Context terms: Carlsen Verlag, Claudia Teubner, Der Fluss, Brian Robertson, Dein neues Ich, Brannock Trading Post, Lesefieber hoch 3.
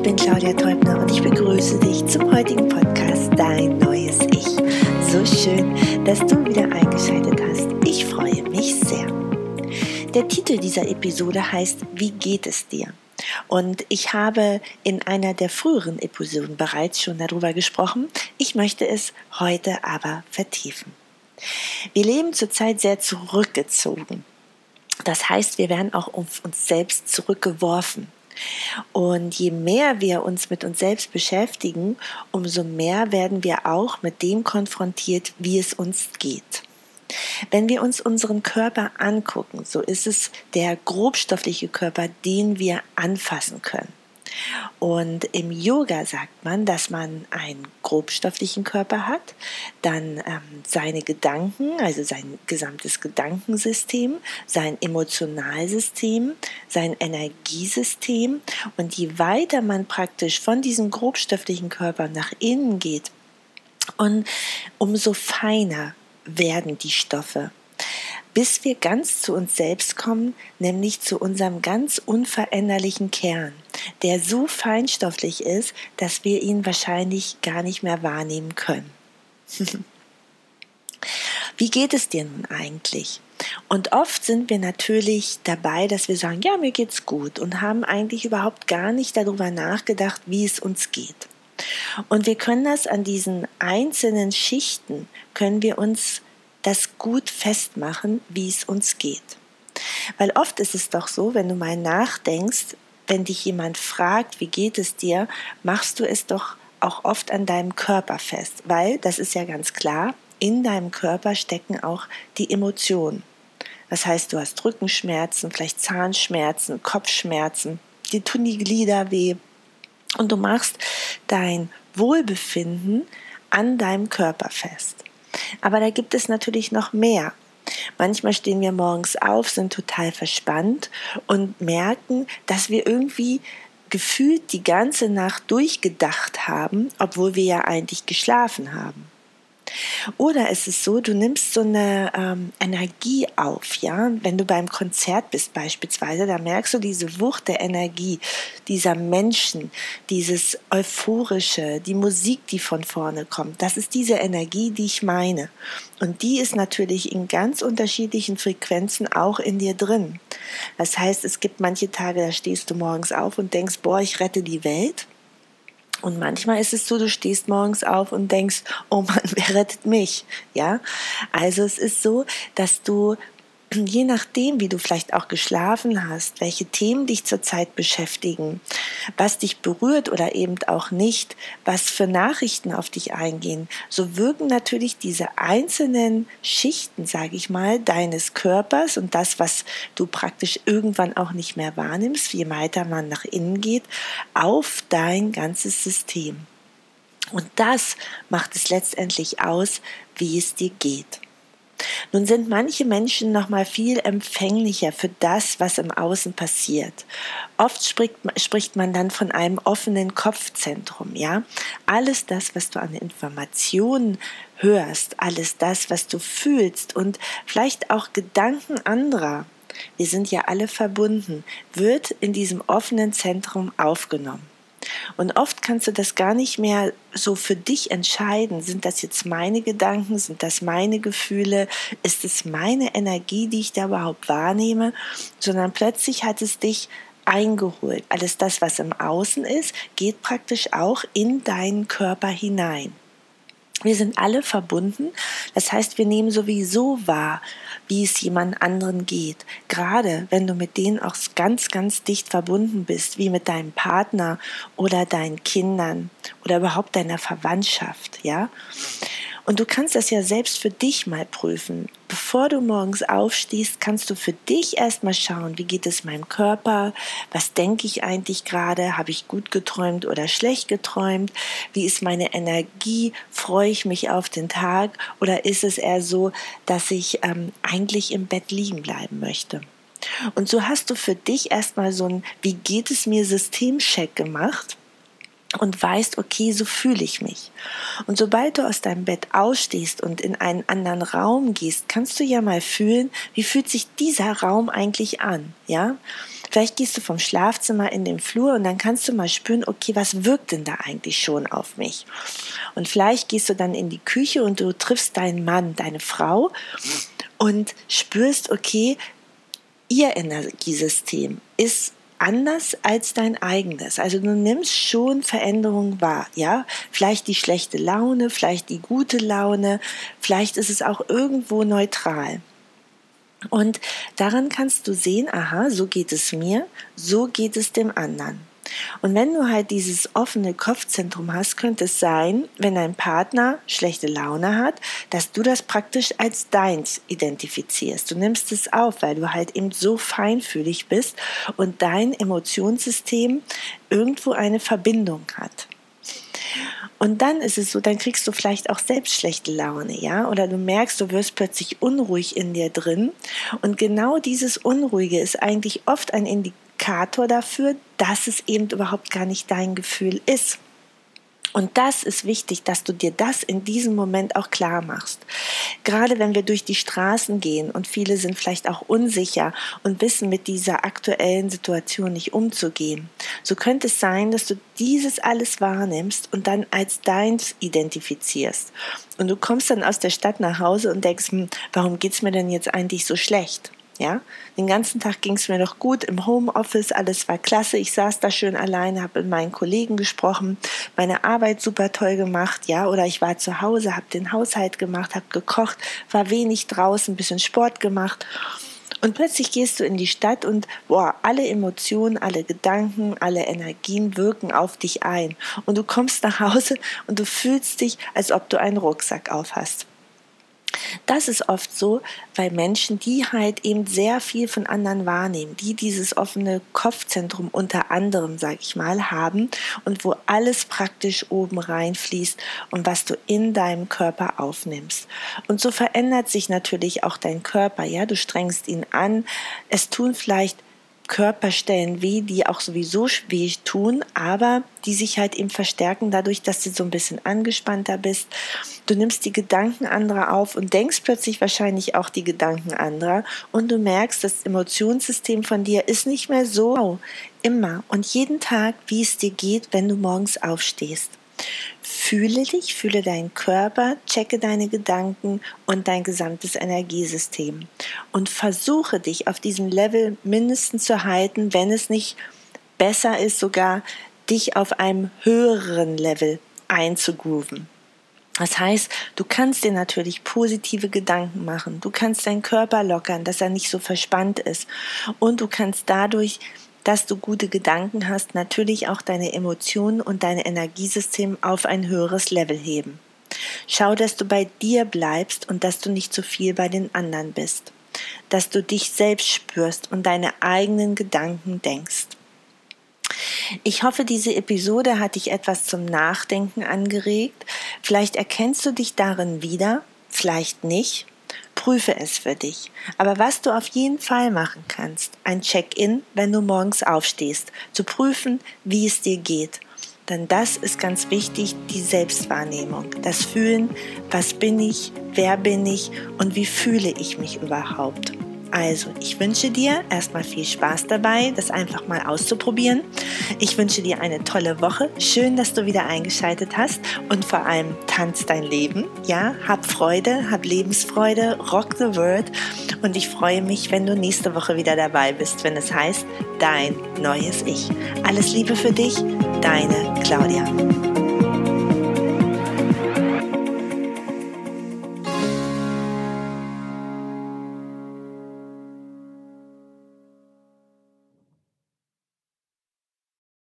Ich bin Claudia Teubner und ich begrüße dich zum heutigen Podcast Dein neues Ich. So schön, dass du wieder eingeschaltet hast. Ich freue mich sehr. Der Titel dieser Episode heißt Wie geht es dir? Und ich habe in einer der früheren Episoden bereits schon darüber gesprochen. Ich möchte es heute aber vertiefen. Wir leben zurzeit sehr zurückgezogen. Das heißt, wir werden auch auf uns selbst zurückgeworfen. Und je mehr wir uns mit uns selbst beschäftigen, umso mehr werden wir auch mit dem konfrontiert, wie es uns geht. Wenn wir uns unseren Körper angucken, so ist es der grobstoffliche Körper, den wir anfassen können. Und im Yoga sagt man, dass man einen grobstofflichen Körper hat, dann seine Gedanken, also sein gesamtes Gedankensystem, sein Emotionalsystem, sein Energiesystem. Und je weiter man praktisch von diesem grobstofflichen Körper nach innen geht, und umso feiner werden die Stoffe, bis wir ganz zu uns selbst kommen, nämlich zu unserem ganz unveränderlichen Kern, der so feinstofflich ist, dass wir ihn wahrscheinlich gar nicht mehr wahrnehmen können. Wie geht es dir nun eigentlich? Und oft sind wir natürlich dabei, dass wir sagen, ja, mir geht's gut, und haben eigentlich überhaupt gar nicht darüber nachgedacht, wie es uns geht. Und wir können das an diesen einzelnen Schichten, können wir uns das gut festmachen, wie es uns geht. Weil oft ist es doch so, wenn du mal nachdenkst, wenn dich jemand fragt, wie geht es dir, machst du es doch auch oft an deinem Körper fest. Weil, das ist ja ganz klar, in deinem Körper stecken auch die Emotionen. Das heißt, du hast Rückenschmerzen, vielleicht Zahnschmerzen, Kopfschmerzen, dir tun die Glieder weh. Und du machst dein Wohlbefinden an deinem Körper fest. Aber da gibt es natürlich noch mehr. Manchmal stehen wir morgens auf, sind total verspannt und merken, dass wir irgendwie gefühlt die ganze Nacht durchgedacht haben, obwohl wir ja eigentlich geschlafen haben. Oder es ist so, du nimmst so eine Energie auf, ja? Wenn du beim Konzert bist beispielsweise, da merkst du diese Wucht der Energie dieser Menschen, dieses Euphorische, die Musik, die von vorne kommt. Das ist diese Energie, die ich meine. Und die ist natürlich in ganz unterschiedlichen Frequenzen auch in dir drin. Das heißt, es gibt manche Tage, da stehst du morgens auf und denkst, boah, ich rette die Welt. Und manchmal ist es so, du stehst morgens auf und denkst, oh Mann, wer rettet mich? Ja? Also es ist so, dass du, je nachdem, wie du vielleicht auch geschlafen hast, welche Themen dich zurzeit beschäftigen, was dich berührt oder eben auch nicht, was für Nachrichten auf dich eingehen, so wirken natürlich diese einzelnen Schichten, sage ich mal, deines Körpers und das, was du praktisch irgendwann auch nicht mehr wahrnimmst, je weiter man nach innen geht, auf dein ganzes System. Und das macht es letztendlich aus, wie es dir geht. Nun sind manche Menschen noch mal viel empfänglicher für das, was im Außen passiert. Oft spricht man dann von einem offenen Kopfzentrum, ja? Alles das, was du an Informationen hörst, alles das, was du fühlst und vielleicht auch Gedanken anderer, wir sind ja alle verbunden, wird in diesem offenen Zentrum aufgenommen. Und oft kannst du das gar nicht mehr so für dich entscheiden. Sind das jetzt meine Gedanken? Sind das meine Gefühle? Ist es meine Energie, die ich da überhaupt wahrnehme? Sondern plötzlich hat es dich eingeholt. Alles das, was im Außen ist, geht praktisch auch in deinen Körper hinein. Wir sind alle verbunden, das heißt, wir nehmen sowieso wahr, wie es jemand anderen geht. Gerade wenn du mit denen auch ganz, ganz dicht verbunden bist, wie mit deinem Partner oder deinen Kindern oder überhaupt deiner Verwandtschaft, ja? Und du kannst das ja selbst für dich mal prüfen. Bevor du morgens aufstehst, kannst du für dich erstmal schauen, wie geht es meinem Körper, was denke ich eigentlich gerade, habe ich gut geträumt oder schlecht geträumt, wie ist meine Energie, freue ich mich auf den Tag oder ist es eher so, dass ich eigentlich im Bett liegen bleiben möchte. Und so hast du für dich erstmal so ein Wie geht es mir Systemcheck gemacht. Und weißt, okay, so fühle ich mich. Und sobald du aus deinem Bett ausstehst und in einen anderen Raum gehst, kannst du ja mal fühlen, wie fühlt sich dieser Raum eigentlich an, ja? Vielleicht gehst du vom Schlafzimmer in den Flur und dann kannst du mal spüren, okay, was wirkt denn da eigentlich schon auf mich? Und vielleicht gehst du dann in die Küche und du triffst deinen Mann, deine Frau und spürst, okay, ihr Energiesystem ist anders als dein eigenes. Also du nimmst schon Veränderungen wahr, ja? Vielleicht die schlechte Laune, vielleicht die gute Laune, vielleicht ist es auch irgendwo neutral. Und daran kannst du sehen, aha, so geht es mir, so geht es dem anderen. Und wenn du halt dieses offene Kopfzentrum hast, könnte es sein, wenn dein Partner schlechte Laune hat, dass du das praktisch als deins identifizierst. Du nimmst es auf, weil du halt eben so feinfühlig bist und dein Emotionssystem irgendwo eine Verbindung hat. Und dann ist es so, dann kriegst du vielleicht auch selbst schlechte Laune, ja? Oder du merkst, du wirst plötzlich unruhig in dir drin. Und genau dieses Unruhige ist eigentlich oft ein Indikator dafür, dass es eben überhaupt gar nicht dein Gefühl ist. Und das ist wichtig, dass du dir das in diesem Moment auch klar machst. Gerade wenn wir durch die Straßen gehen und viele sind vielleicht auch unsicher und wissen, mit dieser aktuellen Situation nicht umzugehen. So könnte es sein, dass du dieses alles wahrnimmst und dann als deins identifizierst. Und du kommst dann aus der Stadt nach Hause und denkst, warum geht's mir denn jetzt eigentlich so schlecht? Ja, den ganzen Tag ging es mir doch gut im Homeoffice, alles war klasse, ich saß da schön alleine, habe mit meinen Kollegen gesprochen, meine Arbeit super toll gemacht, ja, oder ich war zu Hause, habe den Haushalt gemacht, habe gekocht, war wenig draußen, ein bisschen Sport gemacht und plötzlich gehst du in die Stadt und boah, alle Emotionen, alle Gedanken, alle Energien wirken auf dich ein und du kommst nach Hause und du fühlst dich, als ob du einen Rucksack auf hast. Das ist oft so, weil Menschen, die halt eben sehr viel von anderen wahrnehmen, die dieses offene Kopfzentrum unter anderem, sage ich mal, haben und wo alles praktisch oben reinfließt und was du in deinem Körper aufnimmst. Und so verändert sich natürlich auch dein Körper, ja, du strengst ihn an, es tun vielleicht Körperstellen weh, die auch sowieso weh tun, aber die sich halt eben verstärken dadurch, dass du so ein bisschen angespannter bist. Du nimmst die Gedanken anderer auf und denkst plötzlich wahrscheinlich auch die Gedanken anderer und du merkst, das Emotionssystem von dir ist nicht mehr so immer und jeden Tag, wie es dir geht, wenn du morgens aufstehst. Fühle dich, fühle deinen Körper, checke deine Gedanken und dein gesamtes Energiesystem und versuche dich auf diesem Level mindestens zu halten, wenn es nicht besser ist, sogar dich auf einem höheren Level einzugrooven. Das heißt, du kannst dir natürlich positive Gedanken machen, du kannst deinen Körper lockern, dass er nicht so verspannt ist und du kannst dadurch, dass du gute Gedanken hast, natürlich auch deine Emotionen und dein Energiesystem auf ein höheres Level heben. Schau, dass du bei dir bleibst und dass du nicht zu viel bei den anderen bist. Dass du dich selbst spürst und deine eigenen Gedanken denkst. Ich hoffe, diese Episode hat dich etwas zum Nachdenken angeregt. Vielleicht erkennst du dich darin wieder, vielleicht nicht. Prüfe es für dich. Aber was du auf jeden Fall machen kannst, ein Check-in, wenn du morgens aufstehst, zu prüfen, wie es dir geht. Denn das ist ganz wichtig, die Selbstwahrnehmung, das Fühlen, was bin ich, wer bin ich und wie fühle ich mich überhaupt. Also, ich wünsche dir erstmal viel Spaß dabei, das einfach mal auszuprobieren. Ich wünsche dir eine tolle Woche. Schön, dass du wieder eingeschaltet hast und vor allem tanz dein Leben. Ja, hab Freude, hab Lebensfreude, rock the world und ich freue mich, wenn du nächste Woche wieder dabei bist, wenn es heißt Dein neues Ich. Alles Liebe für dich, deine Claudia.